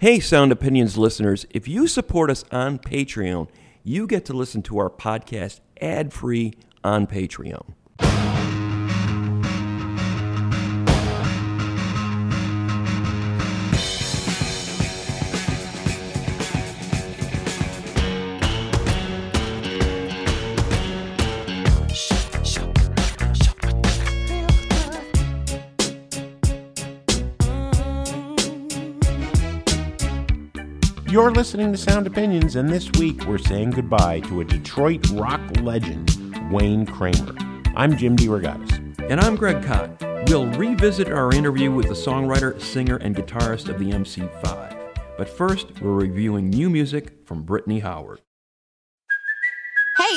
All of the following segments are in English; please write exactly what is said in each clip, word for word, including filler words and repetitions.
Hey, Sound Opinions listeners, if you support us on Patreon, you get to listen to our podcast ad-free on Patreon. You're listening to Sound Opinions, and this week we're saying goodbye to a Detroit rock legend, Wayne Kramer. I'm Jim DeRogatis. And I'm Greg Kot. We'll revisit our interview with the songwriter, singer, and guitarist of the M C five. But first, we're reviewing new music from Brittany Howard. Hey,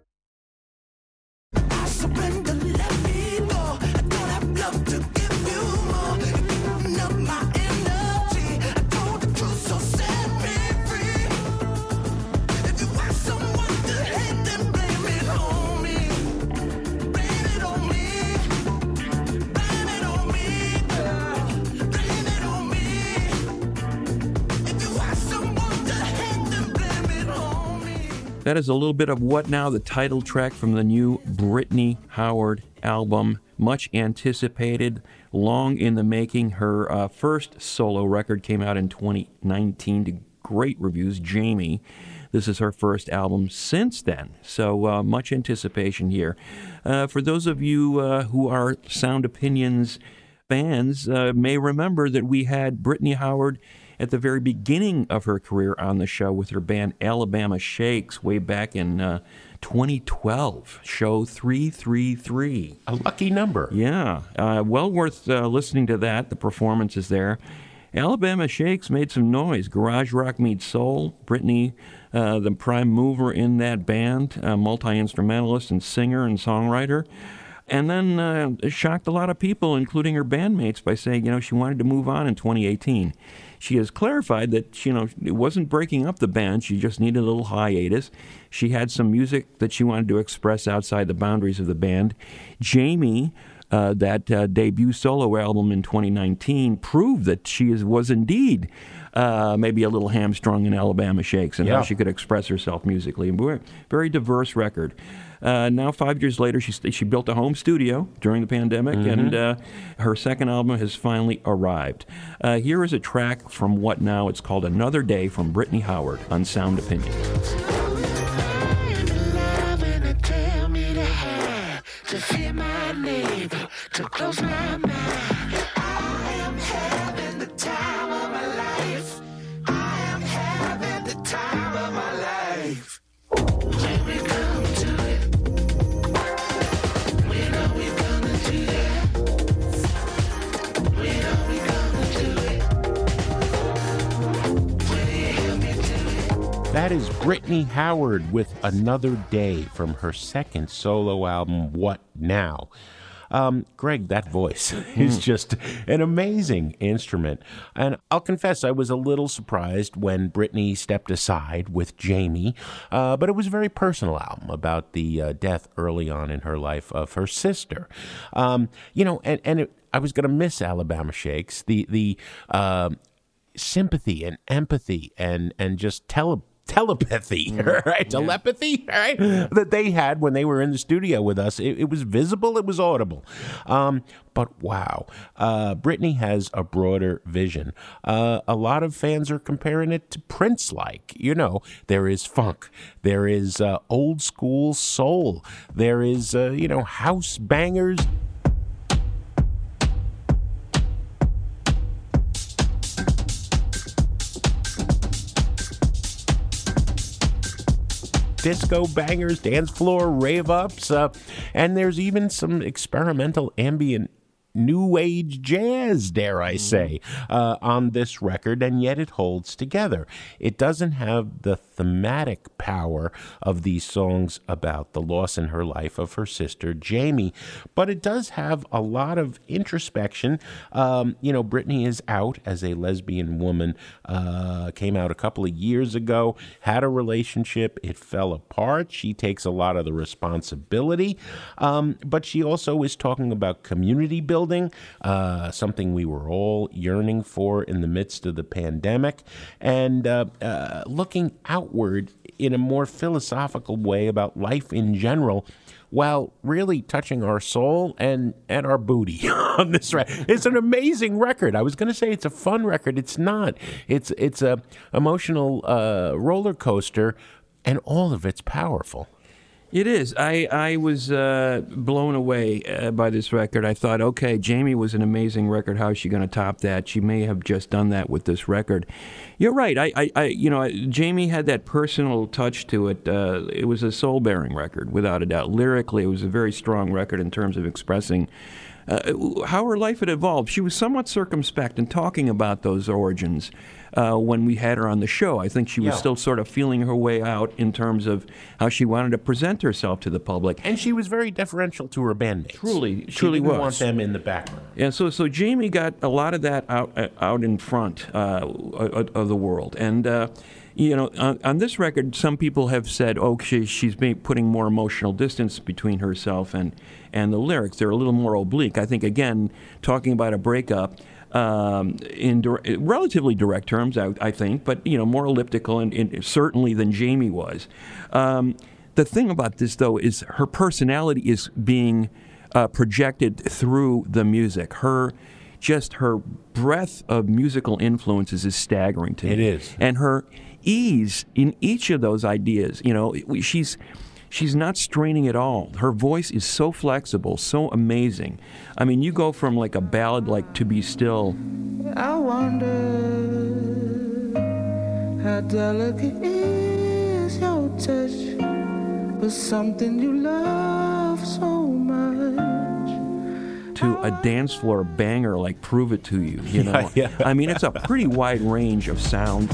That is a little bit of What Now, the title track from the new Brittany Howard album, much anticipated, long in the making. Her uh, first solo record came out in twenty nineteen to great reviews, Jamie. This is her first album since then, so uh, much anticipation here. Uh, for those of you uh, who are Sound Opinions fans, uh, may remember that we had Brittany Howard at the very beginning of her career on the show with her band Alabama Shakes way back in uh, twenty twelve, show three three three. A lucky number. Yeah, uh, well worth uh, listening to that. The performance is there. Alabama Shakes made some noise. Garage rock meets soul. Brittany, uh, the prime mover in that band, a multi-instrumentalist and singer and songwriter. And then uh, shocked a lot of people, including her bandmates, by saying, you know, she wanted to move on in twenty eighteen. She has clarified that, you know, it wasn't breaking up the band. She just needed a little hiatus. She had some music that she wanted to express outside the boundaries of the band. Jamie, uh, that uh, debut solo album in twenty nineteen, proved that she is, was indeed uh, maybe a little hamstrung in Alabama Shakes and yeah. how she could express herself musically. And very diverse record. Uh, now, five years later, she she built a home studio during the pandemic, mm-hmm. and uh, her second album has finally arrived. Uh, here is a track from What Now? It's called Another Day from Brittany Howard on Sound Opinion. That is Brittany Howard with Another Day from her second solo album, What Now? Um, Greg, that voice is just an amazing instrument. And I'll confess, I was a little surprised when Brittany stepped aside with Jamie, uh, but it was a very personal album about the uh, death early on in her life of her sister. Um, you know, and, and it, I was going to miss Alabama Shakes, the, the uh, sympathy and empathy and, and just tele. telepathy, right? Yeah. Telepathy, right? Yeah. That they had when they were in the studio with us. It, it was visible. It was audible. Um, but wow. Uh, Brittany has a broader vision. Uh, a lot of fans are comparing it to Prince-like. You know, there is funk. There is uh, old school soul. There is, uh, you know, house bangers. disco bangers, dance floor rave-ups, uh, and there's even some experimental ambient new age jazz, dare I say, uh, on this record, and yet it holds together. It doesn't have the thematic power of these songs about the loss in her life of her sister Jamie, but it does have a lot of introspection. Um, you know, Brittany is out as a lesbian woman, uh, came out a couple of years ago, had a relationship, it fell apart. She takes a lot of the responsibility, um, but she also is talking about community building. Building, uh, something we were all yearning for in the midst of the pandemic, and uh, uh, looking outward in a more philosophical way about life in general, while really touching our soul and, and our booty on this record. It's an amazing record. I was going to say it's a fun record. It's not. It's it's a emotional uh, roller coaster, and all of it's powerful. It is. I, I was uh, blown away uh, by this record. I thought, okay, Jamie was an amazing record. How is she going to top that? She may have just done that with this record. You're right. I, I, I you know, Jamie had that personal touch to it. Uh, it was a soul-bearing record, without a doubt. Lyrically, it was a very strong record in terms of expressing uh, how her life had evolved. She was somewhat circumspect in talking about those origins. Uh, when we had her on the show, I think she was yeah. still sort of feeling her way out in terms of how she wanted to present herself to the public. And she was very deferential to her bandmates. Truly, she truly didn't was. want them in the background. Yeah, so so Jamie got a lot of that out uh, out in front uh, of the world. And, uh, you know, on, on this record, some people have said, oh, she, she's putting more emotional distance between herself and, and the lyrics. They're a little more oblique. I think, again, talking about a breakup, Um, in dire- relatively direct terms, I, I think, but you know, more elliptical and, and certainly than Jamie was. Um, the thing about this, though, is her personality is being uh, projected through the music. Her, just her breadth of musical influences is staggering to me. It is, and her ease in each of those ideas. You know, she's. She's not straining at all. Her voice is so flexible, so amazing. I mean, you go from like a ballad like To Be Still. I wonder how delicate is your touch with something you love so much. To a dance floor banger like Prove It To You, you know? Yeah, yeah. I mean, it's a pretty wide range of sound.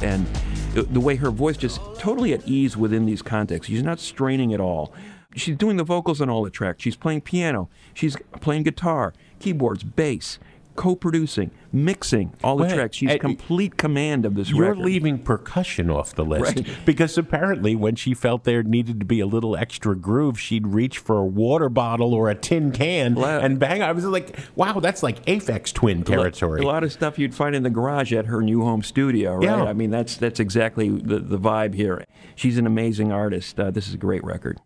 And the way her voice just totally at ease within these contexts. She's not straining at all. She's doing the vocals on all the tracks. She's playing piano. She's playing guitar, keyboards, bass, co-producing, mixing all the well, tracks. She's uh, complete command of this you're record. You're leaving percussion off the list, right? Because apparently when she felt there needed to be a little extra groove, she'd reach for a water bottle or a tin can of, and bang. I was like, wow, that's like Aphex Twin territory. A lot of stuff you'd find in the garage at her new home studio, right? Yeah. I mean, that's that's exactly the, the vibe here. She's an amazing artist. Uh, this is a great record.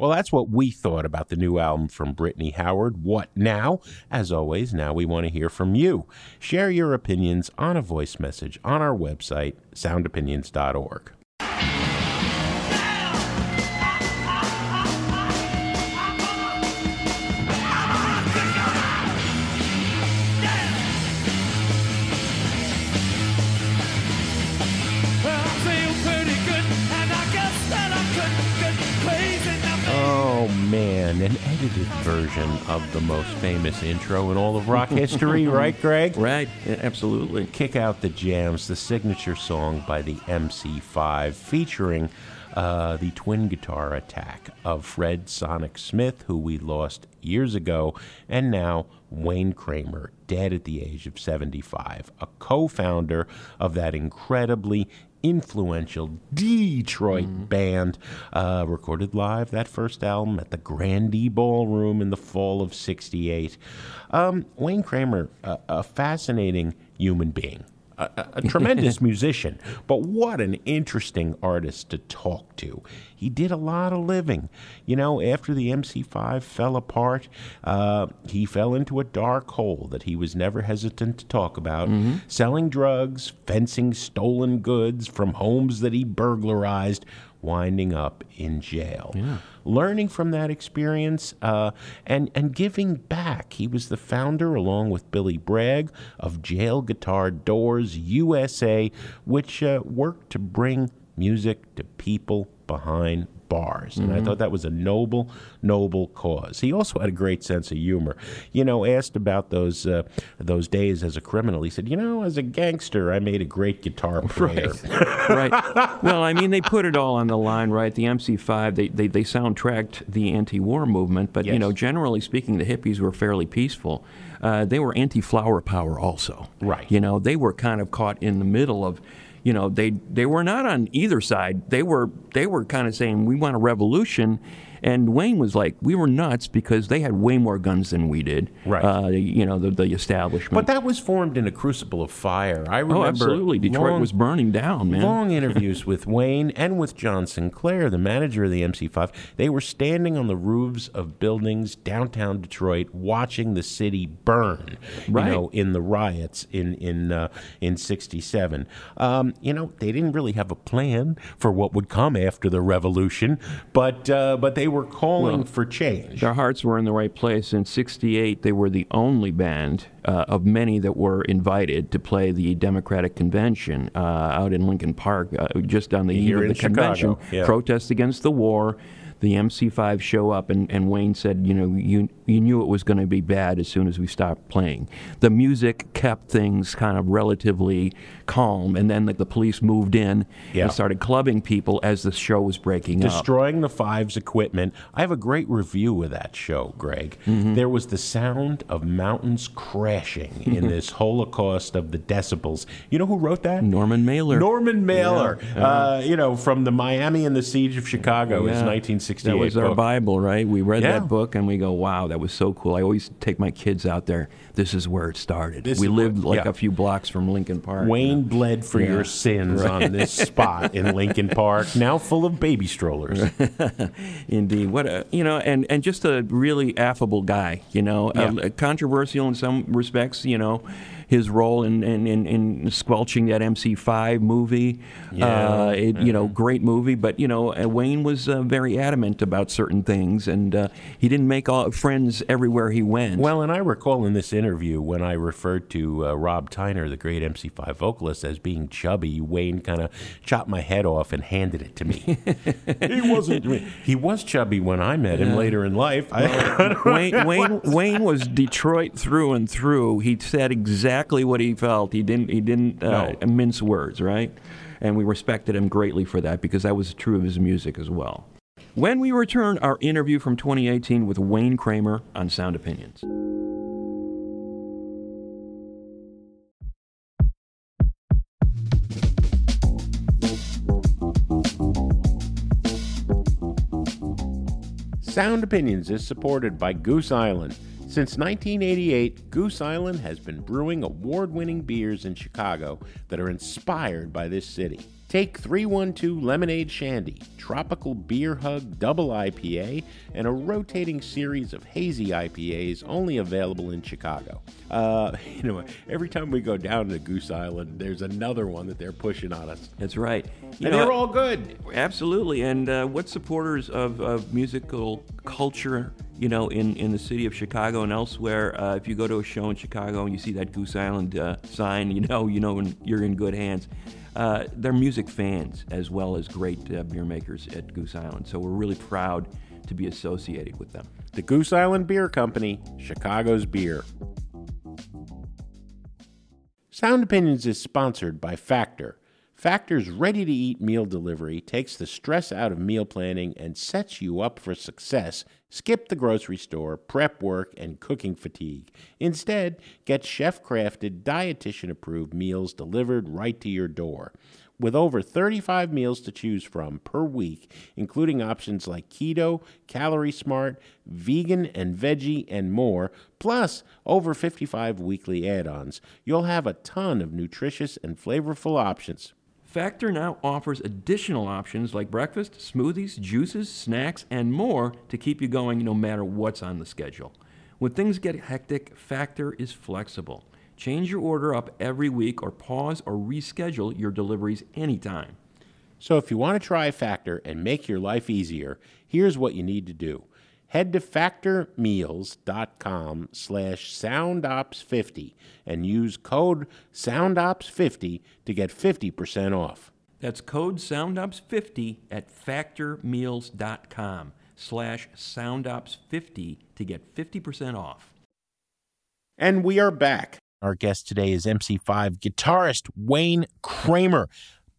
Well, that's what we thought about the new album from Brittany Howard, What Now? As always, now we want to hear from you. Share your opinions on a voice message on our website, sound opinions dot org. Man, an edited version of the most famous intro in all of rock history, right, Greg? Right, absolutely. Kick Out the Jams, the signature song by the M C five, featuring uh, the twin guitar attack of Fred Sonic Smith, who we lost years ago, and now Wayne Kramer, dead at the age of seventy-five, a co-founder of that incredibly influential Detroit mm-hmm. band, uh, recorded live that first album at the Grandee Ballroom in the fall of sixty-eight. Um, Wayne Kramer, a, a fascinating human being, a, a, a tremendous musician, but what an interesting artist to talk to. He did a lot of living. You know, after the M C five fell apart, uh, he fell into a dark hole that he was never hesitant to talk about, mm-hmm. selling drugs, fencing stolen goods from homes that he burglarized, winding up in jail. Yeah. Learning from that experience uh, and, and giving back. He was the founder, along with Billy Bragg, of Jail Guitar Doors U S A, which uh, worked to bring music to people behind bars. And mm-hmm. I thought that was a noble, noble cause. He also had a great sense of humor. You know, asked about those uh, those days as a criminal, he said, you know, as a gangster, I made a great guitar player. Right. Right. Well, I mean, they put it all on the line, right? The M C five, they, they, they soundtracked the anti-war movement, but, yes. you know, generally speaking, the hippies were fairly peaceful. Uh, they were anti-flower power also. Right. You know, they were kind of caught in the middle of... You know, they they were not on either side. They were they were kind of saying, we want a revolution. And Wayne was like, we were nuts because they had way more guns than we did. Right. Uh, you know, the, the establishment. But that was formed in a crucible of fire. I remember. Oh, absolutely. Detroit long, was burning down, man. Long interviews with Wayne and with John Sinclair, the manager of the M C five. They were standing on the roofs of buildings downtown Detroit watching the city burn, right. you know, in the riots in, in, uh, in sixty-seven. Um, you know, they didn't really have a plan for what would come after the revolution, but uh, but they They were calling well, for change. Their hearts were in the right place. In sixty-eight, they were the only band uh, of many that were invited to play the Democratic Convention uh, out in Lincoln Park, uh, just on the eve of the convention. Yeah. Protest against the war. The M C five show up, and, and Wayne said, you know, you you knew it was going to be bad as soon as we stopped playing. The music kept things kind of relatively calm, and then the, the police moved in yeah. and started clubbing people as the show was breaking Destroying up. Destroying the Five's equipment. I have a great review of that show, Greg. Mm-hmm. There was the sound of mountains crashing in this holocaust of the decibels. You know who wrote that? Norman Mailer. Norman Mailer, yeah. uh, uh, you know, from the Miami and the Siege of Chicago yeah. is nineteen sixty. That was our book. Bible, right? We read yeah. that book and we go, wow, that was so cool. I always take my kids out there. This is where it started. This we lived where, like yeah. a few blocks from Lincoln Park. Wayne you know? bled for yeah. your sins right. on this spot in Lincoln Park, now full of baby strollers. Indeed. What a, you know, and, and just a really affable guy, you know, yeah. uh, controversial in some respects, you know. His role in, in, in, in squelching that M C five movie, yeah. uh, it, mm-hmm. you know, great movie. But, you know, Wayne was uh, very adamant about certain things, and uh, he didn't make all friends everywhere he went. Well, and I recall in this interview when I referred to uh, Rob Tyner, the great M C five vocalist, as being chubby, Wayne kind of chopped my head off and handed it to me. He wasn't. He was chubby when I met him yeah. later in life. Well, I, Wayne, Wayne, Wayne was Detroit through and through. He said exactly... Exactly what he felt. He didn't. He didn't uh, no. mince words, right? And we respected him greatly for that because that was true of his music as well. When we return, our interview from twenty eighteen with Wayne Kramer on Sound Opinions. Sound Opinions is supported by Goose Island. Since nineteen eighty-eight, Goose Island has been brewing award-winning beers in Chicago that are inspired by this city. Take three one two Lemonade Shandy, Tropical Beer Hug Double I P A, and a rotating series of hazy I P As only available in Chicago. Uh, you know, every time we go down to Goose Island, there's another one that they're pushing on us. That's right. You and know, they're all good. Absolutely. And uh, what supporters of, of musical culture, you know, in, in the city of Chicago and elsewhere, uh, if you go to a show in Chicago and you see that Goose Island uh, sign, you know, you know you're in good hands. Uh, they're music fans as well as great uh, beer makers at Goose Island, so we're really proud to be associated with them. The Goose Island Beer Company, Chicago's beer. Sound Opinions is sponsored by Factor. Factor's ready-to-eat meal delivery takes the stress out of meal planning and sets you up for success. Skip the grocery store, prep work, and cooking fatigue. Instead, get chef-crafted, dietitian-approved meals delivered right to your door. With over thirty-five meals to choose from per week, including options like keto, calorie smart, vegan and veggie, and more, plus over fifty-five weekly add-ons, you'll have a ton of nutritious and flavorful options. Factor now offers additional options like breakfast, smoothies, juices, snacks, and more to keep you going no matter what's on the schedule. When things get hectic, Factor is flexible. Change your order up every week or pause or reschedule your deliveries anytime. So if you want to try Factor and make your life easier, here's what you need to do. Head to factormeals.com slash soundops50 and use code soundops fifty to get fifty percent off. That's code soundops fifty at factormeals.com slash soundops50 to get fifty percent off. And we are back. Our guest today is M C five guitarist Wayne Kramer,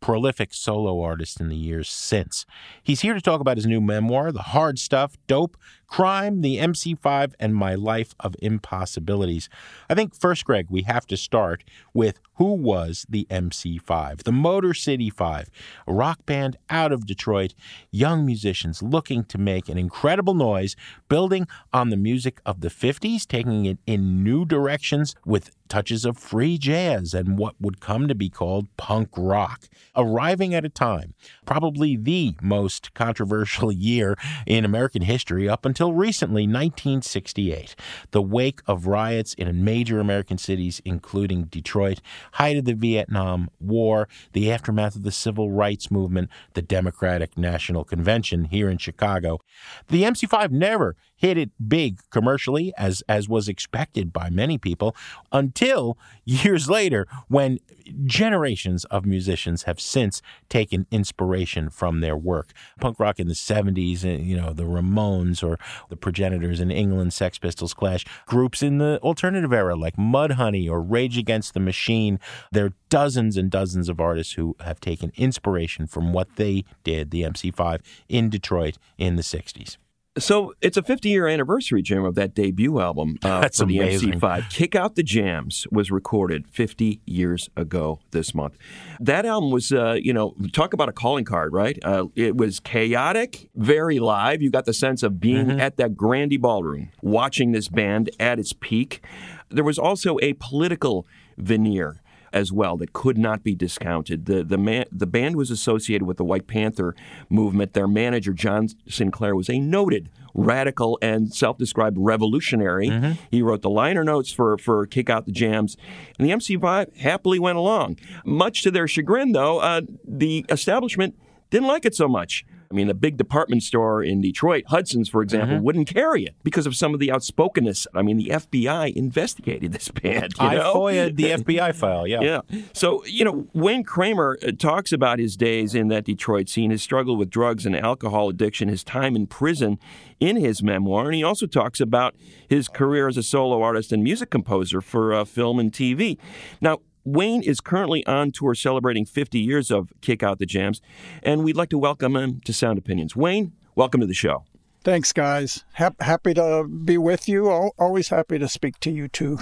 prolific solo artist in the years since. He's here to talk about his new memoir, The Hard Stuff, Dope, Crime, the M C five, and My Life of Impossibilities. I think first, Greg, we have to start with who was the M C five, the Motor City Five, a rock band out of Detroit, young musicians looking to make an incredible noise, building on the music of the fifties, taking it in new directions with touches of free jazz and what would come to be called punk rock, arriving at a time, probably the most controversial year in American history up until recently, nineteen sixty-eight. The wake of riots in major American cities, including Detroit, height of the Vietnam War, the aftermath of the Civil Rights Movement, the Democratic National Convention here in Chicago. The M C five never hit it big commercially, as as was expected by many people, until years later, when generations of musicians have since taken inspiration from their work. Punk rock in the seventies, you know, the Ramones or the progenitors in England, Sex Pistols, Clash, groups in the alternative era like Mudhoney or Rage Against the Machine. There are dozens and dozens of artists who have taken inspiration from what they did, the M C five, in Detroit in the sixties. So it's a fifty-year anniversary, Jim, of that debut album uh, That's for the amazing. M C five. Kick Out the Jams was recorded fifty years ago this month. That album was, uh, you know, talk about a calling card, right? Uh, it was chaotic, very live. You got the sense of being mm-hmm. at that Grandy Ballroom, watching this band at its peak. There was also a political veneer as well that could not be discounted. The the man, the band was associated with the White Panther movement. Their manager, John Sinclair, was a noted radical and self-described revolutionary. Mm-hmm. He wrote the liner notes for, for Kick Out the Jams, and the M C five happily went along. Much to their chagrin, though, uh, the establishment didn't like it so much. I mean, the big department store in Detroit, Hudson's, for example, mm-hmm. wouldn't carry it because of some of the outspokenness. I mean, the F B I investigated this band. You I know? FOIA'd the F B I file, yeah. yeah. So, you know, Wayne Kramer talks about his days in that Detroit scene, his struggle with drugs and alcohol addiction, his time in prison in his memoir. And he also talks about his career as a solo artist and music composer for uh, film and T V. Now, Wayne is currently on tour celebrating fifty years of Kick Out the Jams, and we'd like to welcome him to Sound Opinions. Wayne, welcome to the show. Thanks, guys. Ha- happy to be with you. Always happy to speak to you, too.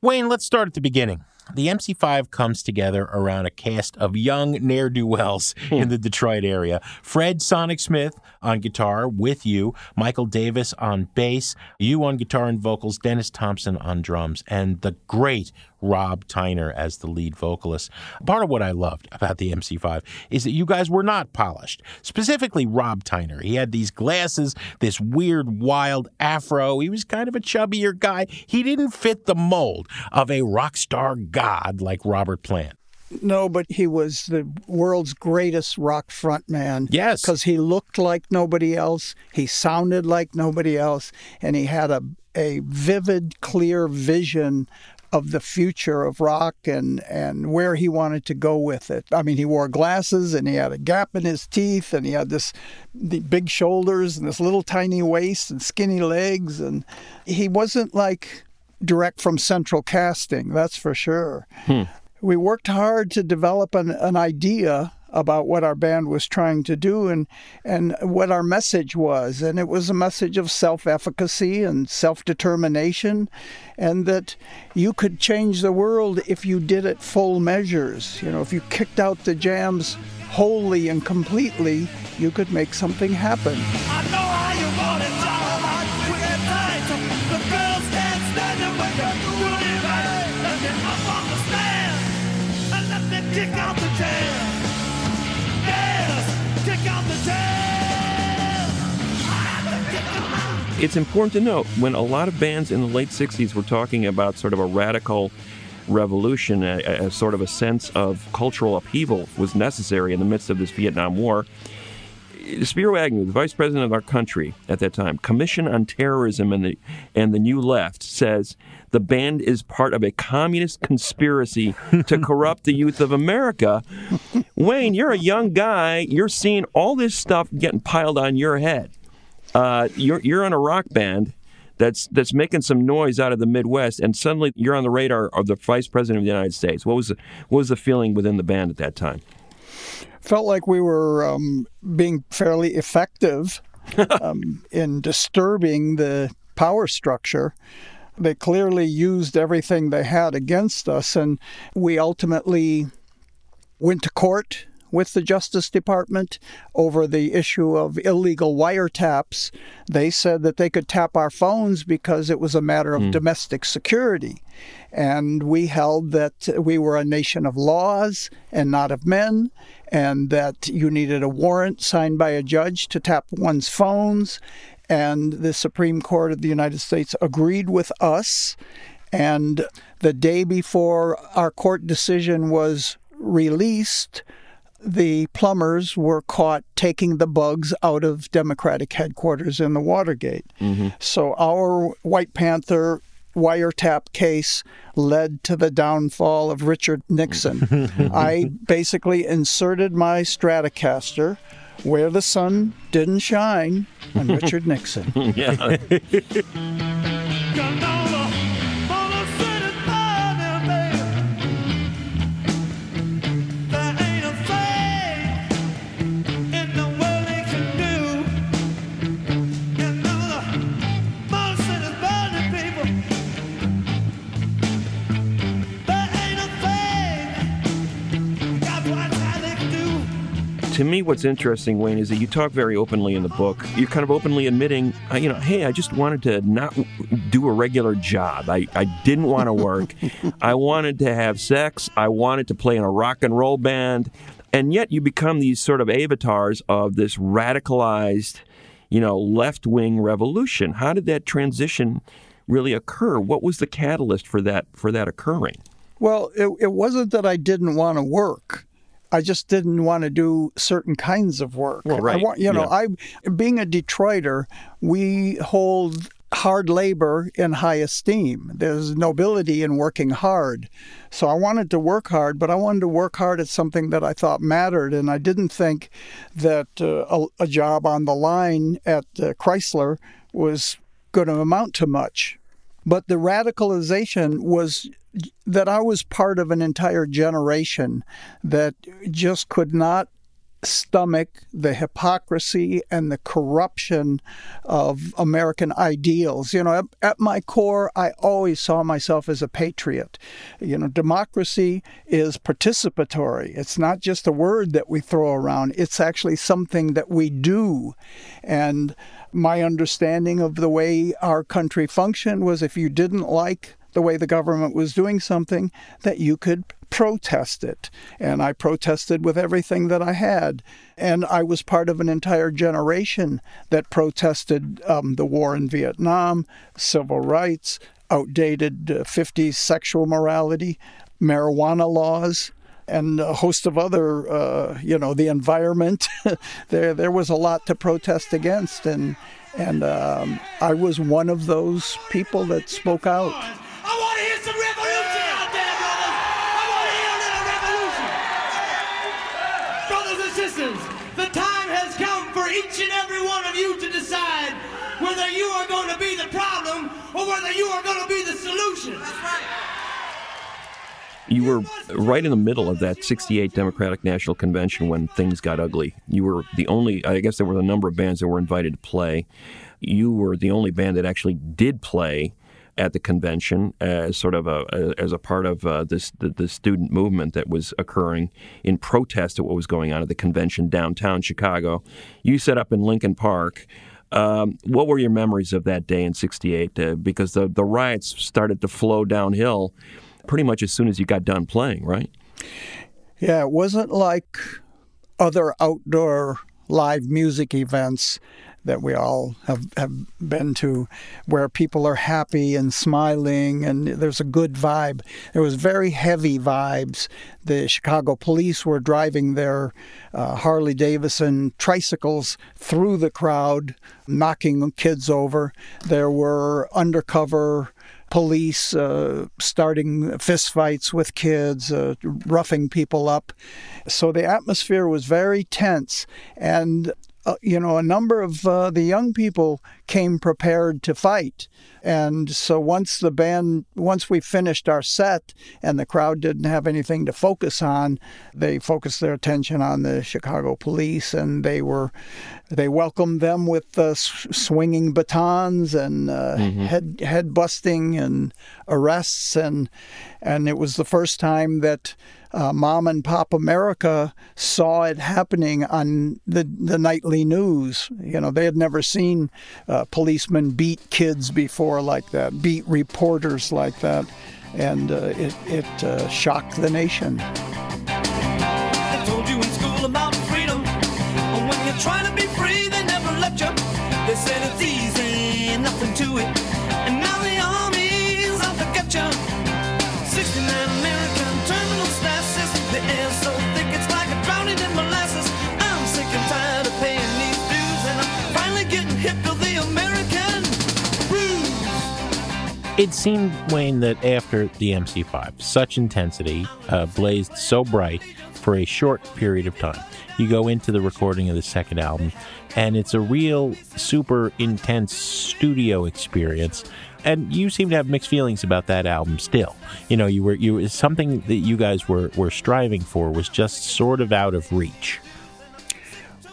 Wayne, let's start at the beginning. The M C five comes together around a cast of young ne'er-do-wells in the Detroit area. Fred Sonic Smith on guitar with you, Michael Davis on bass, you on guitar and vocals, Dennis Thompson on drums, and the great Rob Tyner as the lead vocalist. Part of what I loved about the M C five is that you guys were not polished, specifically Rob Tyner. He had these glasses, this weird, wild afro. He was kind of a chubbier guy. He didn't fit the mold of a rock star god like Robert Plant. No, but he was the world's greatest rock front man. Yes. Because he looked like nobody else, he sounded like nobody else, and he had a, a vivid, clear vision of the future of rock and, and where he wanted to go with it. I mean, he wore glasses and he had a gap in his teeth and he had this the big shoulders and this little tiny waist and skinny legs. And he wasn't like direct from central casting, that's for sure. Hmm. We worked hard to develop an, an idea about what our band was trying to do and and what our message was. And it was a message of self-efficacy and self-determination, and that you could change the world if you did it full measures. You know, if you kicked out the jams wholly and completely, you could make something happen. I know how you want it, darling. Kick out the jam. It's important to note when a lot of bands in the late sixties were talking about sort of a radical revolution, a, a sort of a sense of cultural upheaval was necessary in the midst of this Vietnam War. Spiro Agnew, the vice president of our country at that time, Commission on Terrorism and the and the New Left, says the band is part of a communist conspiracy to corrupt the youth of America. Wayne, you're a young guy. You're seeing all this stuff getting piled on your head. Uh, you're you're in a rock band that's that's making some noise out of the Midwest, and suddenly you're on the radar of the vice president of the United States. What was the, what was the feeling within the band at that time? Felt like we were um, being fairly effective um, in disturbing the power structure. They clearly used everything they had against us, and we ultimately went to court with the Justice Department over the issue of illegal wiretaps. They said that they could tap our phones because it was a matter of mm. domestic security. And we held that we were a nation of laws and not of men, and that you needed a warrant signed by a judge to tap one's phones. And the Supreme Court of the United States agreed with us. And the day before our court decision was released, the plumbers were caught taking the bugs out of Democratic headquarters in the Watergate. Mm-hmm. So our White Panther wiretap case led to the downfall of Richard Nixon. I basically inserted my Stratocaster where the sun didn't shine on Richard Nixon. Yeah. To me, what's interesting, Wayne, is that you talk very openly in the book. You're kind of openly admitting, you know, hey, I just wanted to not do a regular job. I, I didn't want to work. I wanted to have sex. I wanted to play in a rock and roll band. And yet you become these sort of avatars of this radicalized, you know, left-wing revolution. How did that transition really occur? What was the catalyst for that for that occurring? Well, it, it wasn't that I didn't want to work. I just didn't want to do certain kinds of work. Well, right. I want, you know, yeah. I, being a Detroiter, we hold hard labor in high esteem. There's nobility in working hard. So I wanted to work hard, but I wanted to work hard at something that I thought mattered. And I didn't think that uh, a, a job on the line at uh, Chrysler was going to amount to much. But the radicalization was that I was part of an entire generation that just could not stomach the hypocrisy and the corruption of American ideals. You know, at, at my core, I always saw myself as a patriot. You know, democracy is participatory. It's not just a word that we throw around. It's actually something that we do. And my understanding of the way our country functioned was if you didn't like the way the government was doing something, that you could protest it. And I protested with everything that I had. And I was part of an entire generation that protested um, the war in Vietnam, civil rights, outdated uh, fifties sexual morality, marijuana laws, and a host of other, uh, you know, the environment. there there was a lot to protest against. And, and um, I was one of those people that spoke out. I want to hear some revolution out there, brothers. I want to hear a little revolution. Brothers and sisters, the time has come for each and every one of you to decide whether you are going to be the problem or whether you are going to be the solution. That's right. You were right in the middle of that sixty-eight Democratic National Convention when things got ugly. You were the only, I guess there were a number of bands that were invited to play. You were the only band that actually did play at the convention as sort of a as a part of uh, this the, the student movement that was occurring in protest at what was going on at the convention downtown Chicago. You set up in Lincoln Park. Um, what were your memories of that day in sixty-eight? Uh, because the, the riots started to flow downhill pretty much as soon as you got done playing, right? Yeah, it wasn't like other outdoor live music events that we all have, have been to, where people are happy and smiling and there's a good vibe. There was very heavy vibes. The Chicago police were driving their uh, Harley Davidson tricycles through the crowd, knocking kids over. There were undercover police uh, starting fistfights with kids, uh, roughing people up. So the atmosphere was very tense. And, uh, you know, a number of uh, the young people came prepared to fight. And so once the band, once we finished our set and the crowd didn't have anything to focus on, they focused their attention on the Chicago police, and they were, they welcomed them with uh, swinging batons and uh, mm-hmm. head head busting and arrests, and and it was the first time that uh, Mom and Pop America saw it happening on the the nightly news. You know, they had never seen uh, policemen beat kids before. Like that, beat reporters like that, and uh, it, it uh, shocked the nation. They told you in school about freedom, and when you're trying to be free, they never let you. They said it's easy, nothing to it, and now the army's out to get you. sixty-nine American terminal staff says the air's so thick it's like a drowning in molasses. I'm sick and tired of paying these dues, and I'm finally getting hip to the American. It seemed, Wayne, that after the M C five, such intensity uh, blazed so bright for a short period of time. You go into the recording of the second album, and it's a real super intense studio experience. And you seem to have mixed feelings about that album still. You know, you were you something that you guys were, were striving for was just sort of out of reach.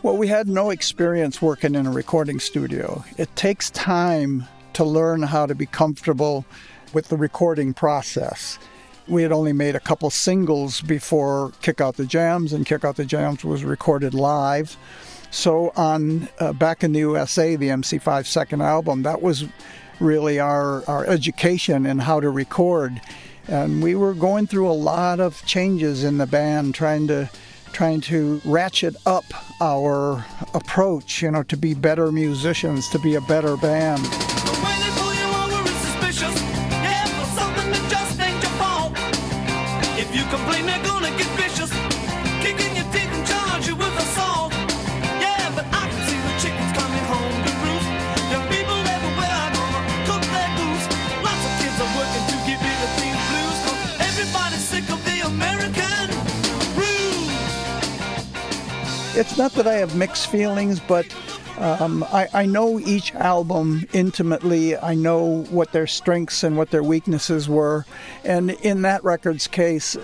Well, we had no experience working in a recording studio. It takes time to learn how to be comfortable with the recording process. We had only made a couple singles before Kick Out the Jams, and Kick Out the Jams was recorded live. So on uh, Back in the U S A, the M C five second album, that was really our, our education in how to record. And we were going through a lot of changes in the band, trying to trying to ratchet up our approach, you know, to be better musicians, to be a better band. It's not that I have mixed feelings, but um, I, I know each album intimately. I know what their strengths and what their weaknesses were. And in that record's case,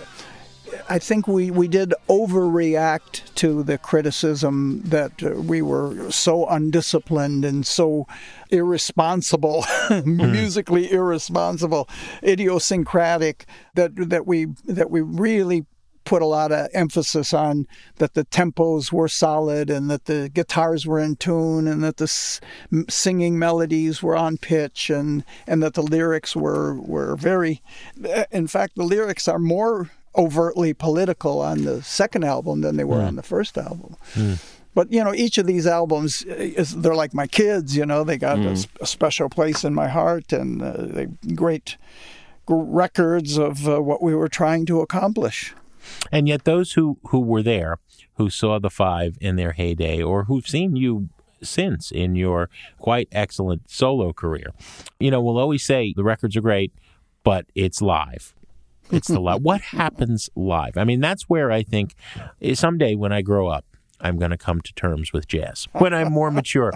I think we, we did overreact to the criticism that we were so undisciplined and so irresponsible, mm. musically irresponsible, idiosyncratic, that that we that we really put a lot of emphasis on that the tempos were solid and that the guitars were in tune and that the s- singing melodies were on pitch and, and that the lyrics were, were very... In fact, the lyrics are more overtly political on the second album than they were yeah. on the first album. Mm. But, you know, each of these albums, is, they're like my kids, you know. They got mm. a, s- a special place in my heart and uh, they great g- records of uh, what we were trying to accomplish. And yet those who, who were there, who saw the five in their heyday, or who've seen you since in your quite excellent solo career, you know, will always say the records are great, but it's live. It's the live. What happens live? I mean, that's where I think someday when I grow up, I'm going to come to terms with jazz when I'm more mature.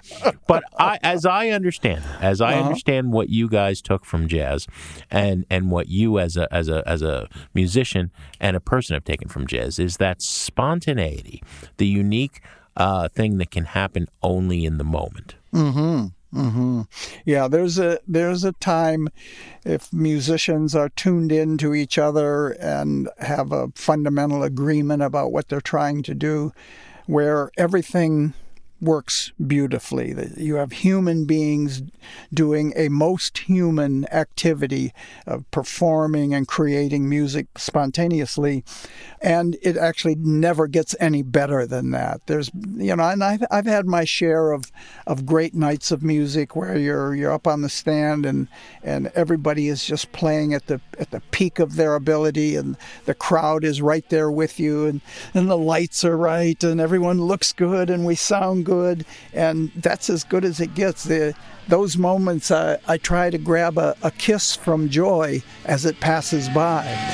But I, as I understand, as I uh-huh. understand what you guys took from jazz, and, and what you as a as a as a musician and a person have taken from jazz is that spontaneity, the unique uh, thing that can happen only in the moment. Mm-hmm. Mm-hmm. Yeah, there's a there's a time if musicians are tuned in to each other and have a fundamental agreement about what they're trying to do, where everything works beautifully. You have human beings doing a most human activity of performing and creating music spontaneously, and it actually never gets any better than that. There's, you know, and I've, I've had my share of, of great nights of music where you're you're up on the stand and and everybody is just playing at the at the peak of their ability, and the crowd is right there with you, and, and the lights are right, and everyone looks good, and we sound good, and that's as good as it gets. The, those moments, I, I try to grab a, a kiss from joy as it passes by.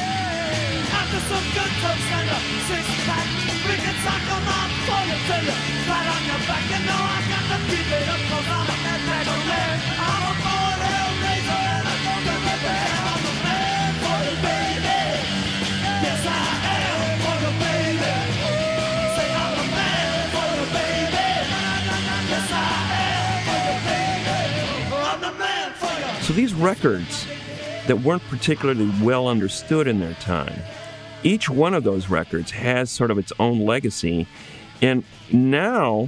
So these records that weren't particularly well understood in their time, each one of those records has sort of its own legacy. And now,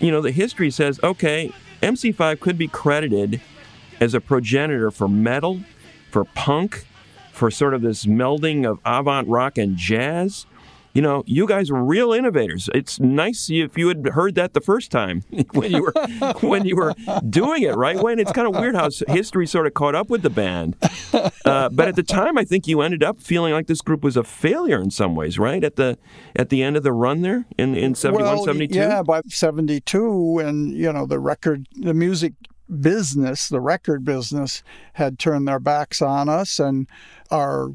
you know, the history says, okay, M C five could be credited as a progenitor for metal, for punk, for sort of this melding of avant rock and jazz. You know, you guys are real innovators. It's nice if you had heard that the first time when you were when you were doing it, right, Wayne? It's kind of weird how history sort of caught up with the band. Uh, but at the time, I think you ended up feeling like this group was a failure in some ways, right? At the at the end of the run there in in seventy-one, seventy-two? Well, yeah, by seventy-two, and you know, the record, the music business, the record business had turned their backs on us, and our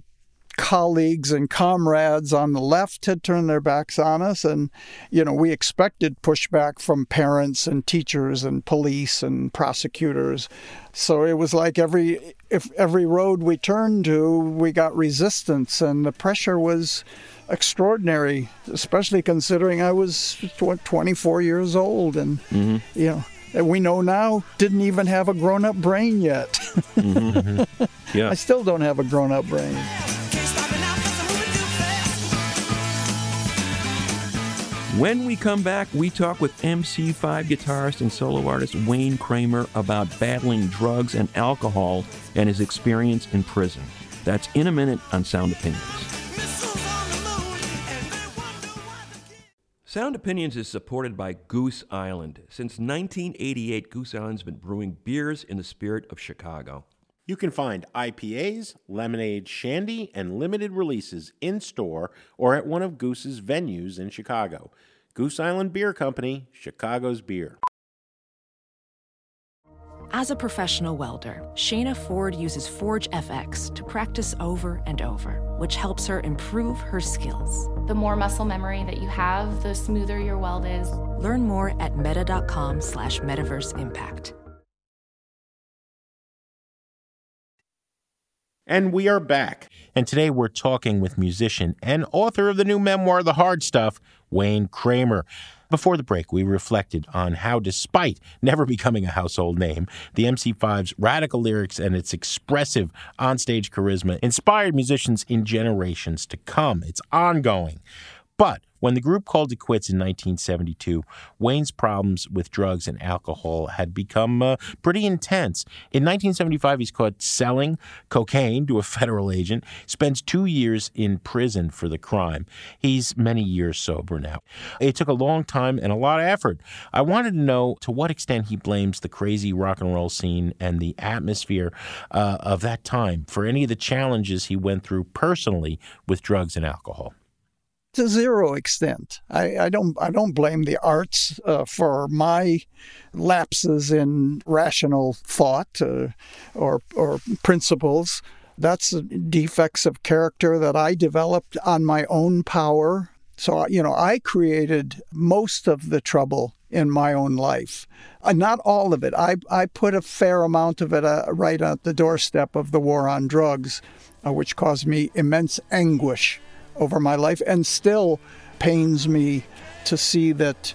colleagues and comrades on the left had turned their backs on us, and you know, we expected pushback from parents and teachers and police and prosecutors. So it was like every if every road we turned to, we got resistance, and the pressure was extraordinary, especially considering I was twenty-four years old, and mm-hmm. you know, that we know now didn't even have a grown-up brain yet. mm-hmm. Yeah. I still don't have a grown-up brain. When we come back, we talk with M C five guitarist and solo artist Wayne Kramer about battling drugs and alcohol and his experience in prison. That's in a minute on Sound Opinions. Sound Opinions is supported by Goose Island. Since nineteen eighty-eight, Goose Island's been brewing beers in the spirit of Chicago. You can find I P As, lemonade, shandy, and limited releases in-store or at one of Goose's venues in Chicago. Goose Island Beer Company, Chicago's beer. As a professional welder, Shayna Ford uses ForgeFX to practice over and over, which helps her improve her skills. The more muscle memory that you have, the smoother your weld is. Learn more at meta.com slash metaverse impact. And we are back. And today we're talking with musician and author of the new memoir, The Hard Stuff, Wayne Kramer. Before the break, we reflected on how, despite never becoming a household name, the M C five's radical lyrics and its expressive onstage charisma inspired musicians in generations to come. It's ongoing. But when the group called it quits in nineteen seventy-two, Wayne's problems with drugs and alcohol had become uh, pretty intense. In nineteen seventy-five, he's caught selling cocaine to a federal agent, spends two years in prison for the crime. He's many years sober now. It took a long time and a lot of effort. I wanted to know to what extent he blames the crazy rock and roll scene and the atmosphere uh, of that time for any of the challenges he went through personally with drugs and alcohol. To zero extent. I, I don't I don't blame the arts uh, for my lapses in rational thought uh, or or principles. That's defects of character that I developed on my own power. So, you know, I created most of the trouble in my own life. Uh, not all of it. I, I put a fair amount of it uh, right at the doorstep of the war on drugs, uh, which caused me immense anguish over my life, and still pains me to see that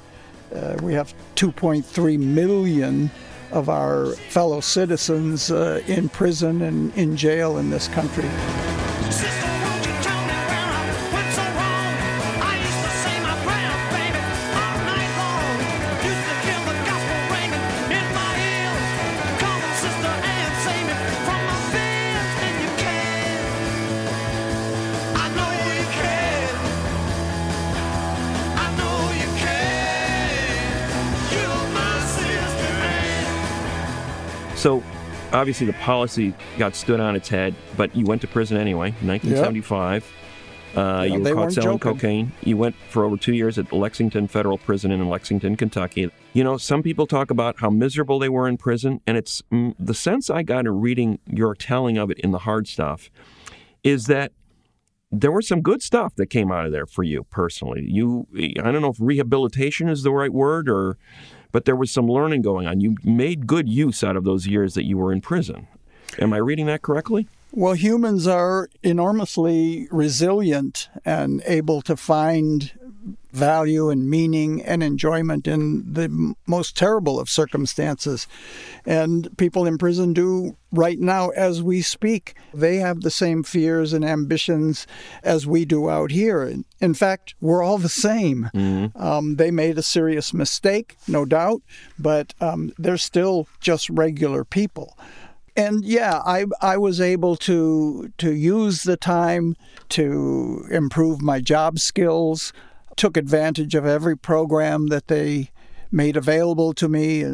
uh, we have two point three million of our fellow citizens uh, in prison and in jail in this country. So obviously the policy got stood on its head, but you went to prison anyway, nineteen seventy-five. Yep. Uh, yeah, you were caught selling joking. cocaine. You went for over two years at Lexington Federal Prison in Lexington, Kentucky. You know, some people talk about how miserable they were in prison, and it's mm, the sense I got in reading your telling of it in The Hard Stuff is that there was some good stuff that came out of there for you personally. You, I don't know if rehabilitation is the right word, or... but there was some learning going on. You made good use out of those years that you were in prison. Am I reading that correctly? Well, humans are enormously resilient and able to find value and meaning and enjoyment in the most terrible of circumstances. And people in prison do right now as we speak. They have the same fears and ambitions as we do out here. In fact, we're all the same. Mm-hmm. Um, they made a serious mistake, no doubt, but um, they're still just regular people. And yeah, I I was able to to use the time to improve my job skills, took advantage of every program that they made available to me.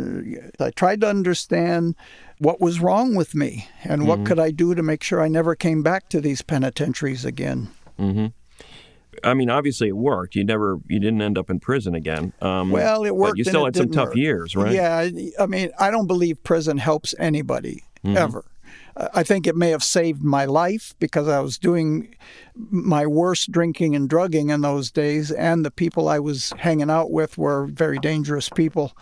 I tried to understand what was wrong with me and what mm-hmm. could I do to make sure I never came back to these penitentiaries again. Mm-hmm. I mean, obviously it worked. You never, you didn't end up in prison again. Um, well, it worked. But you still had some tough work. years, right? Yeah. I mean, I don't believe prison helps anybody. Mm-hmm. Ever. I think it may have saved my life because I was doing my worst drinking and drugging in those days, and the people I was hanging out with were very dangerous people.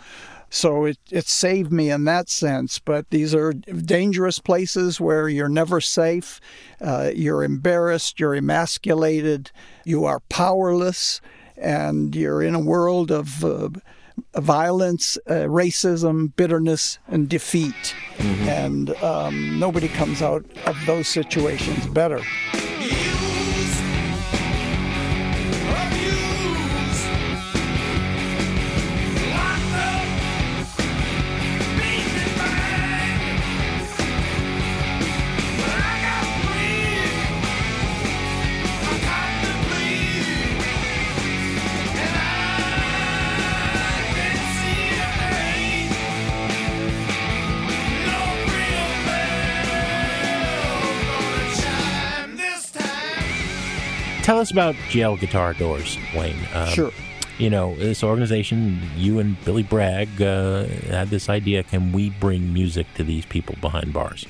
So it, it saved me in that sense. But these are dangerous places where you're never safe, uh, you're embarrassed, you're emasculated, you are powerless, and you're in a world of... Uh, violence, uh, racism, bitterness, and defeat. Mm-hmm. And um, nobody comes out of those situations better. Tell us about Jail Guitar Doors, Wayne. Um, sure. You know, this organization, you and Billy Bragg uh, had this idea, can we bring music to these people behind bars?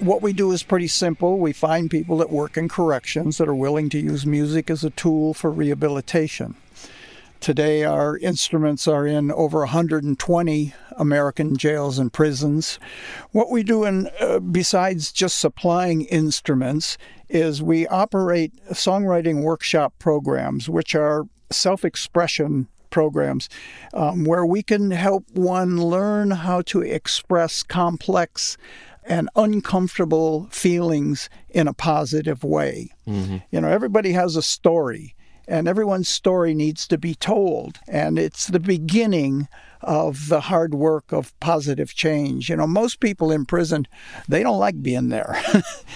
What we do is pretty simple. We find people that work in corrections that are willing to use music as a tool for rehabilitation. Today, our instruments are in over one hundred twenty American jails and prisons. What we do, in, uh, besides just supplying instruments, is we operate songwriting workshop programs, which are self-expression programs, um, where we can help one learn how to express complex and uncomfortable feelings in a positive way. Mm-hmm. You know, everybody has a story. And everyone's story needs to be told. And it's the beginning of the hard work of positive change. You know, most people in prison, they don't like being there.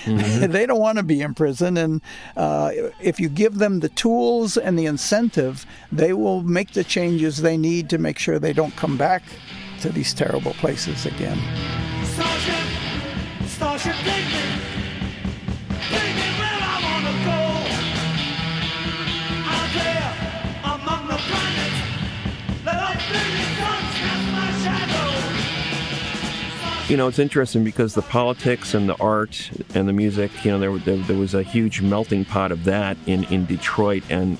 Mm-hmm. They don't want to be in prison. And uh, if you give them the tools and the incentive, they will make the changes they need to make sure they don't come back to these terrible places again. Starship, Starship, take me. Take me where I want to go. You know, it's interesting because the politics and the art and the music, you know, there, there, there was a huge melting pot of that in, in Detroit. And,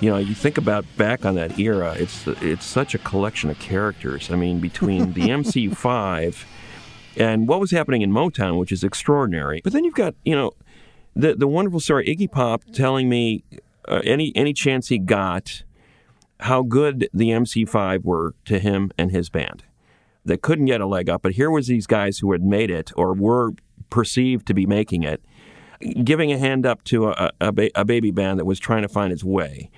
you know, you think about back on that era, it's it's such a collection of characters. I mean, between the M C five and what was happening in Motown, which is extraordinary. But then you've got, you know, the, the wonderful story, Iggy Pop telling me uh, any any chance he got how good the M C five were to him and his band. They couldn't get a leg up, but here was these guys who had made it or were perceived to be making it, giving a hand up to a, a, a baby band that was trying to find its way.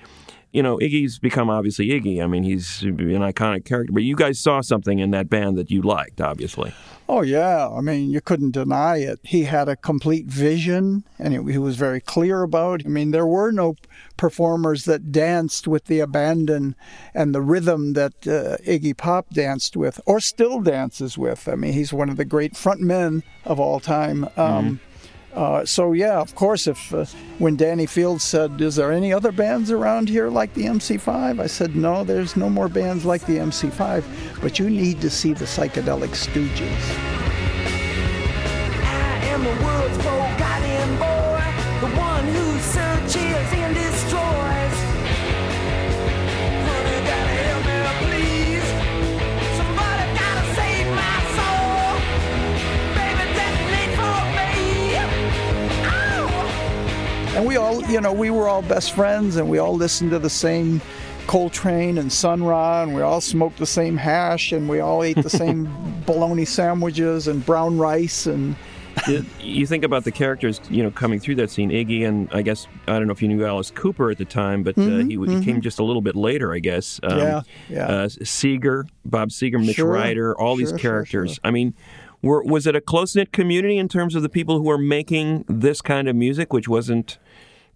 you know, Iggy's become obviously Iggy. I mean, he's an iconic character. But you guys saw something in that band that you liked, obviously. Oh, yeah. I mean, you couldn't deny it. He had a complete vision, and it, he was very clear about it. I mean, there were no performers that danced with the abandon and the rhythm that uh, Iggy Pop danced with, or still dances with. I mean, he's one of the great frontmen of all time. Um, mm-hmm. Uh, so, yeah, of course, if uh, when Danny Fields said, is there any other bands around here like the M C five? I said, no, there's no more bands like the M C five, but you need to see the Psychedelic Stooges. I am the world's forgotten boy, the one who searches and destroys. Somebody gotta help me, please. Somebody gotta save my soul. Baby, detonate for me. And we all, you know, we were all best friends, and we all listened to the same Coltrane and Sun Ra, and we all smoked the same hash, and we all ate the same bologna sandwiches and brown rice. And you think about the characters, you know, coming through that scene, Iggy, and I guess, I don't know if you knew Alice Cooper at the time, but uh, mm-hmm, he, mm-hmm. he came just a little bit later, I guess. Um, yeah, yeah. Uh, Seeger, Bob Seeger, Mitch sure. Ryder, all sure, these characters. Sure, sure. I mean... Were, was it a close-knit community in terms of the people who were making this kind of music, which wasn't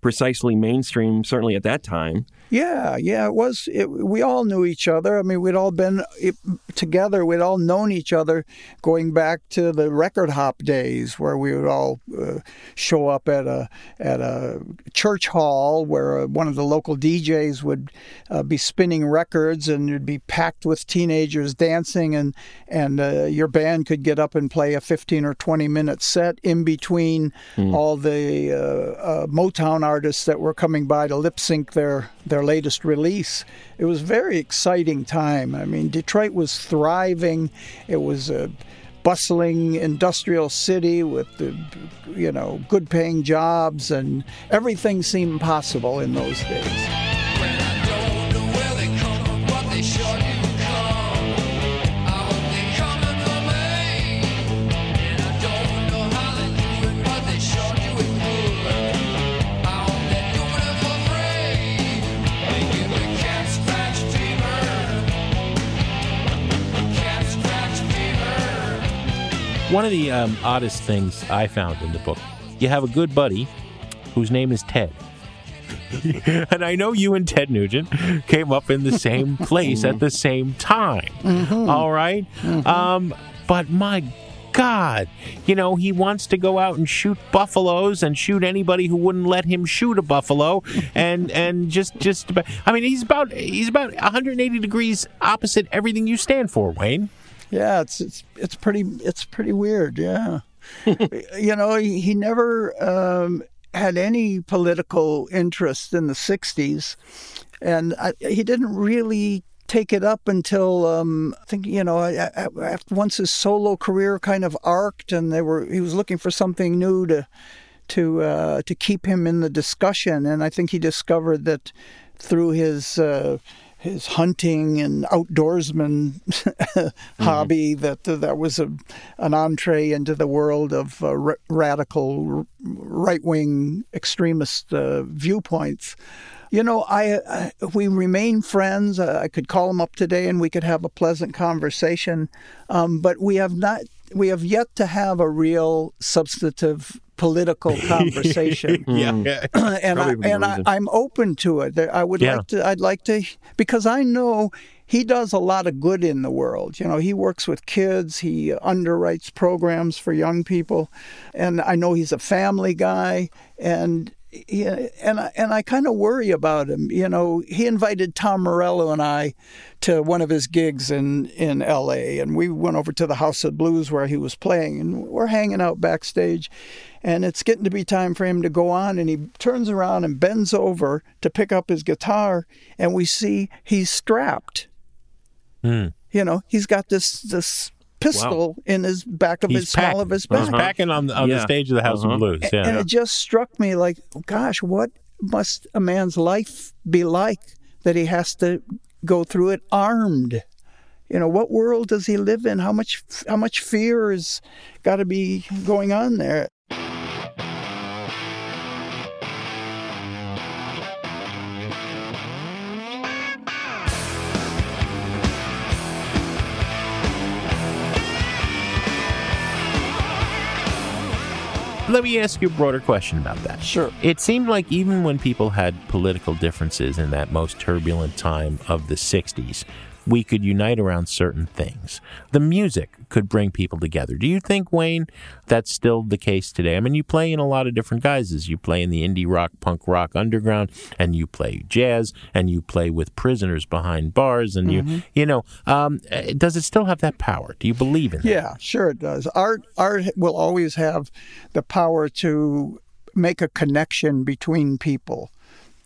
precisely mainstream, certainly at that time? Yeah, yeah, it was. It, we all knew each other. I mean, we'd all been it, together. We'd all known each other going back to the record hop days, where we would all uh, show up at a at a church hall where uh, one of the local D Js would uh, be spinning records, and it'd be packed with teenagers dancing, and and uh, your band could get up and play a fifteen or twenty minute set in between mm. all the uh, uh, Motown artists. artists that were coming by to lip sync their, their latest release. It was a very exciting time. I mean, Detroit was thriving. It was a bustling industrial city with, the, you know, good paying jobs, and everything seemed possible in those days. One of the um, oddest things I found in the book, you have a good buddy whose name is Ted. And I know you and Ted Nugent came up in the same place at the same time. Mm-hmm. All right? Mm-hmm. Um, but my God, you know, he wants to go out and shoot buffaloes and shoot anybody who wouldn't let him shoot a buffalo. And, and just, just about, I mean, he's about, he's about one hundred eighty degrees opposite everything you stand for, Wayne. Yeah, it's it's it's pretty it's pretty weird. Yeah, you know, he, he never um, had any political interest in the sixties, and I, he didn't really take it up until um, I think you know I, I, I, once his solo career kind of arced, and they were he was looking for something new to to uh, to keep him in the discussion, and I think he discovered that through his. Uh, his hunting and outdoorsman mm-hmm. hobby, that uh, that was a, an entree into the world of uh, r- radical, r- right-wing extremist uh, viewpoints. You know, I, I we remain friends. Uh, I could call him up today and we could have a pleasant conversation, um, but we have not. We have yet to have a real substantive political conversation. yeah, yeah. and I, and I, I'm open to it. I would yeah. like to. I'd like to because I know he does a lot of good in the world. You know, he works with kids. He underwrites programs for young people, and I know he's a family guy. And he, and I, and I kind of worry about him. You know, he invited Tom Morello and I to one of his gigs in, in L A, and we went over to the House of Blues where he was playing, and we're hanging out backstage, and it's getting to be time for him to go on, and he turns around and bends over to pick up his guitar, and we see he's strapped. Mm. You know, he's got this this pistol wow. in his back of he's his packing. small of his back. He's packing on, on yeah. the stage of the House uh-huh. of Blues. Yeah. And, and it just struck me like, gosh, what must a man's life be like that he has to go through it armed? You know, what world does he live in? How much, how much fear has got to be going on there? let me ask you a broader question about that. Sure. It seemed like even when people had political differences in that most turbulent time of the sixties, we could unite around certain things. The music could bring people together. Do you think, Wayne, that's still the case today? I mean, you play in a lot of different guises. You play in the indie rock, punk rock underground, and you play jazz, and you play with prisoners behind bars, and mm-hmm. you, you know, um, does it still have that power? Do you believe in it? Yeah, sure it does. Art, art will always have the power to make a connection between people.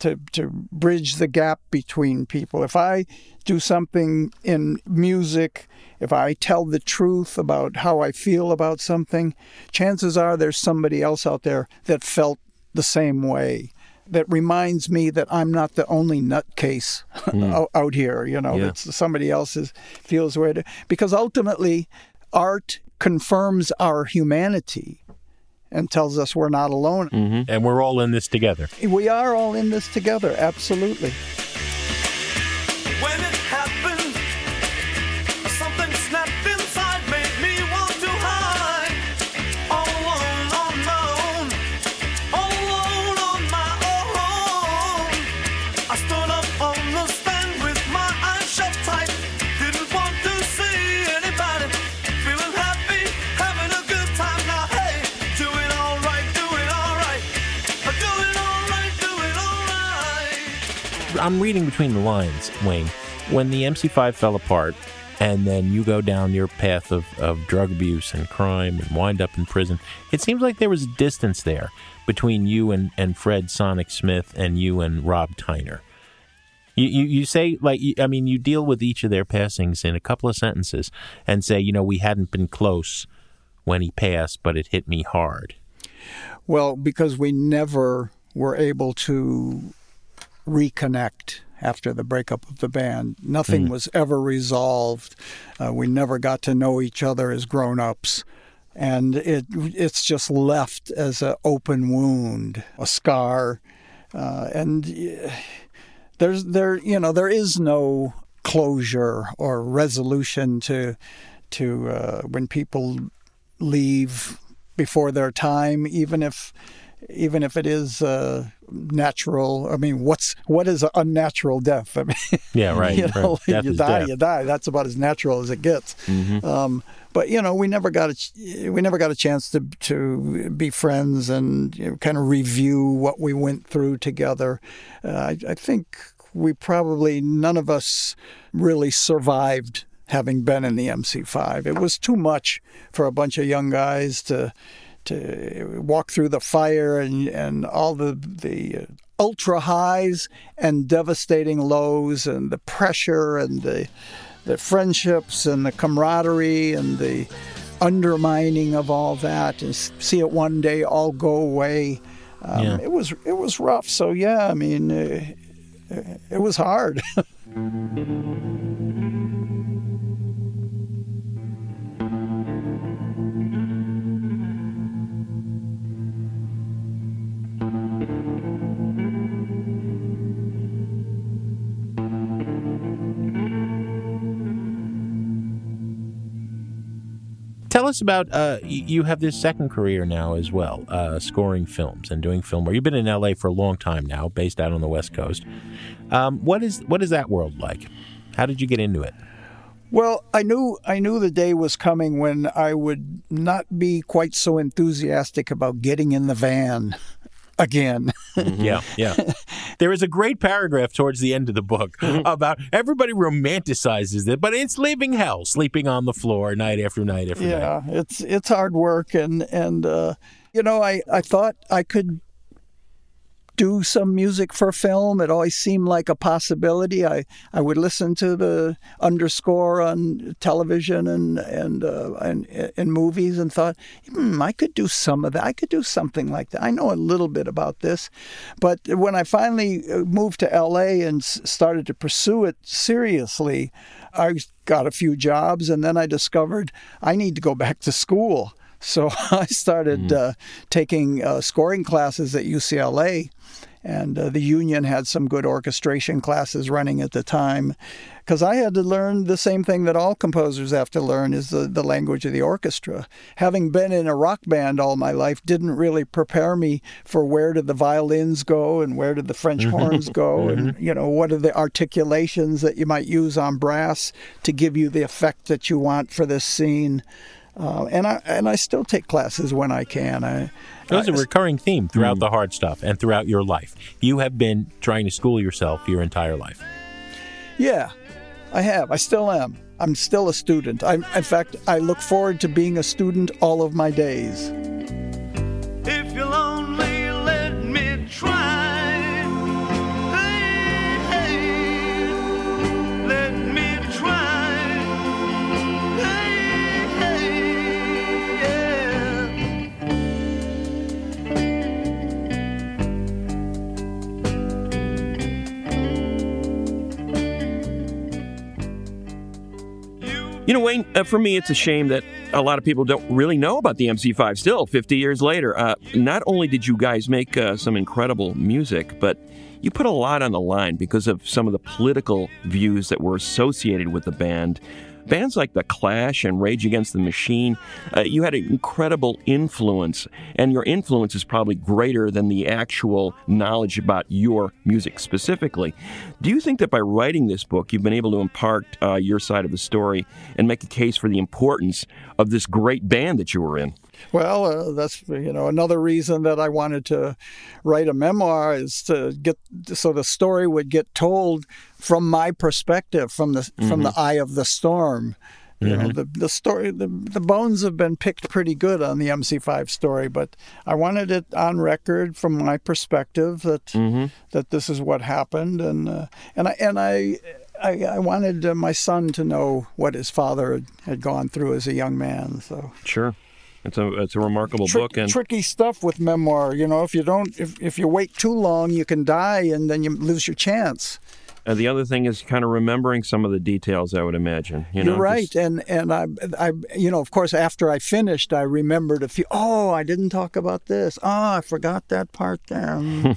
To, to bridge the gap between people. If I do something in music, if I tell the truth about how I feel about something, chances are there's somebody else out there that felt the same way. That reminds me that I'm not the only nutcase mm. out here. You know, yeah. it's somebody else's feels the way to, because ultimately, art confirms our humanity. And tells us we're not alone. Mm-hmm. And we're all in this together. We are all in this together, absolutely. When it happened, something snapped inside, made me want to hide. All alone on my own, all alone on my own. I stood up on the stand with my eyes shut tight. Didn't want to see anybody. Feeling happy, having a good time now. I'm reading between the lines, Wayne. When the M C five fell apart, and then you go down your path of, of drug abuse and crime and wind up in prison, it seems like there was a distance there between you and, and Fred Sonic Smith and you and Rob Tyner. You, you you say, like, I mean, you deal with each of their passings in a couple of sentences and say, you know, we hadn't been close when he passed, but it hit me hard. Well, because we never were able to reconnect after the breakup of the band. Nothing mm. was ever resolved. Uh, we never got to know each other as grown-ups. And it it's just left as an open wound, a scar. Uh, and there's there you know there is no closure or resolution to to uh, when people leave before their time, even if even if it is uh, natural. I mean, what's what is an unnatural death? I mean, yeah, right. You, know, right. you die, death. you die. That's about as natural as it gets. Mm-hmm. Um, but you know, we never got a ch- we never got a chance to to be friends and, you know, kind of review what we went through together. Uh, I, I think we probably none of us really survived having been in the M C five. It was too much for a bunch of young guys to. to walk through the fire and, and all the the ultra highs and devastating lows and the pressure and the the friendships and the camaraderie and the undermining of all that, and see it one day all go away. Um, yeah. It was it was rough. So yeah, I mean, uh, it was hard. Tell us about, uh, you have this second career now as well, uh, scoring films and doing film work. You've been in L A for a long time now, based out on the West Coast. Um, what is what is that world like? How did you get into it? Well, I knew I knew the day was coming when I would not be quite so enthusiastic about getting in the van again. yeah, yeah. There is a great paragraph towards the end of the book about everybody romanticizes it, but it's leaving hell, sleeping on the floor night after night after yeah, night. Yeah, it's it's hard work, and and uh, you know, I, I thought I could do some music for film. It always seemed like a possibility. I, I would listen to the Underscore on television and and uh, and in movies and thought, hmm, I could do some of that. I could do something like that. I know a little bit about this. But when I finally moved to L A and started to pursue it seriously, I got a few jobs, and then I discovered I need to go back to school. So I started mm-hmm. uh, taking uh, scoring classes at U C L A, And uh, the union had some good orchestration classes running at the time, because I had to learn the same thing that all composers have to learn, is the, the language of the orchestra. Having been in a rock band all my life didn't really prepare me for where did the violins go and where did the French horns go and, you know, what are the articulations that you might use on brass to give you the effect that you want for this scene. Uh, and I and I still take classes when I can. I, That's I, a recurring theme throughout mm. The Hard Stuff and throughout your life. You have been trying to school yourself your entire life. Yeah, I have. I still am. I'm still a student. I'm, in fact, I look forward to being a student all of my days. If you're lonely, let me try. You know, Wayne, uh, for me, it's a shame that a lot of people don't really know about the M C five still, fifty years later. Uh, not only did you guys make uh, some incredible music, but you put a lot on the line because of some of the political views that were associated with the band. Bands like The Clash and Rage Against the Machine, uh, you had an incredible influence, and your influence is probably greater than the actual knowledge about your music specifically. Do you think that by writing this book, you've been able to impart uh, your side of the story and make a case for the importance of this great band that you were in? Well, uh, that's, you know, another reason that I wanted to write a memoir, is to get, so the story would get told from my perspective, from the mm-hmm. from the eye of the storm. You mm-hmm. know, the the story, the, the bones have been picked pretty good on the M C five story, but I wanted it on record from my perspective that mm-hmm. that this is what happened, and uh, and I and I. I, I wanted uh, my son to know what his father had, had gone through as a young man. So sure, it's a it's a remarkable Tri- book and tricky stuff with memoir. You know, if you don't, if if you wait too long, you can die, and then you lose your chance. Uh, the other thing is kind of remembering some of the details, I would imagine. You know, You're right. Just... And and I, I, you know, of course, after I finished, I remembered a few. Oh, I didn't talk about this. Oh, I forgot that part there.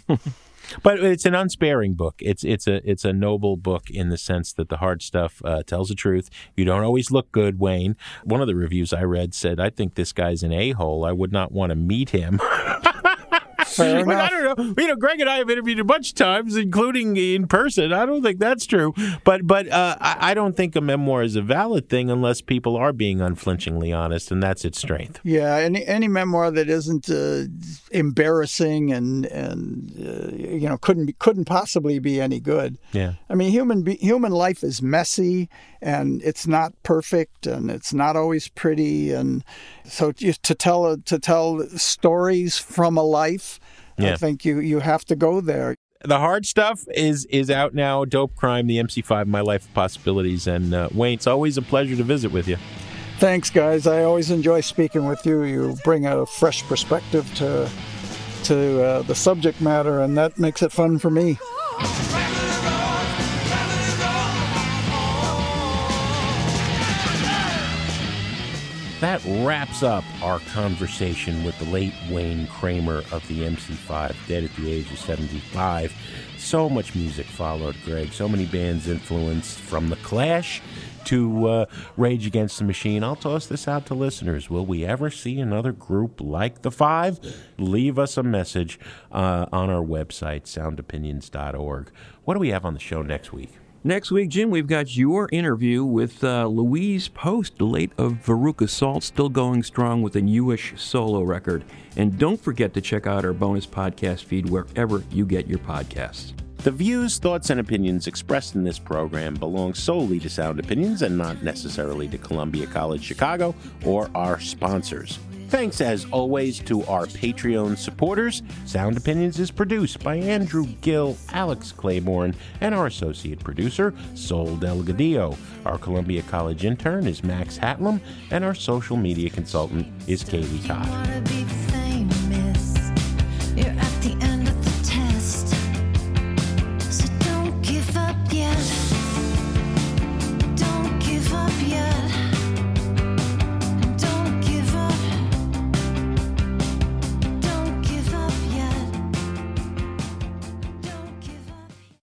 But it's an unsparing book. It's it's a it's a noble book in the sense that The Hard Stuff uh, tells the truth. You don't always look good, Wayne. One of the reviews I read said, "I think this guy's an a-hole. I would not want to meet him." Fair enough. I don't know. You know, Greg and I have interviewed a bunch of times, including in person. I don't think that's true. But but uh, I, I don't think a memoir is a valid thing unless people are being unflinchingly honest, and that's its strength. Yeah, any any memoir that isn't uh, embarrassing and and uh, you know couldn't be, couldn't possibly be any good. Yeah, I mean, human be, human life is messy, and it's not perfect, and it's not always pretty, and so to, to tell to tell stories from a life. Yeah. I think you, you have to go there. The Hard Stuff is is out now. Dope Crime, the M C five, My Life of Possibilities. And uh, Wayne, it's always a pleasure to visit with you. Thanks, guys. I always enjoy speaking with you. You bring a fresh perspective to, to uh, the subject matter, and that makes it fun for me. That wraps up our conversation with the late Wayne Kramer of the M C five, dead at the age of seventy-five. So much music followed, Greg. So many bands influenced, from The Clash to uh, Rage Against the Machine. I'll toss this out to listeners. Will we ever see another group like The Five? Leave us a message uh, on our website, sound opinions dot org. What do we have on the show next week? Next week, Jim, we've got your interview with uh, Louise Post, late of Veruca Salt, still going strong with a newish solo record. And don't forget to check out our bonus podcast feed wherever you get your podcasts. The views, thoughts, and opinions expressed in this program belong solely to Sound Opinions and not necessarily to Columbia College Chicago or our sponsors. Thanks, as always, to our Patreon supporters. Sound Opinions is produced by Andrew Gill, Alex Claiborne, and our associate producer, Sol Delgadillo. Our Columbia College intern is Max Hatlam, and our social media consultant is Kaylee Cuoco.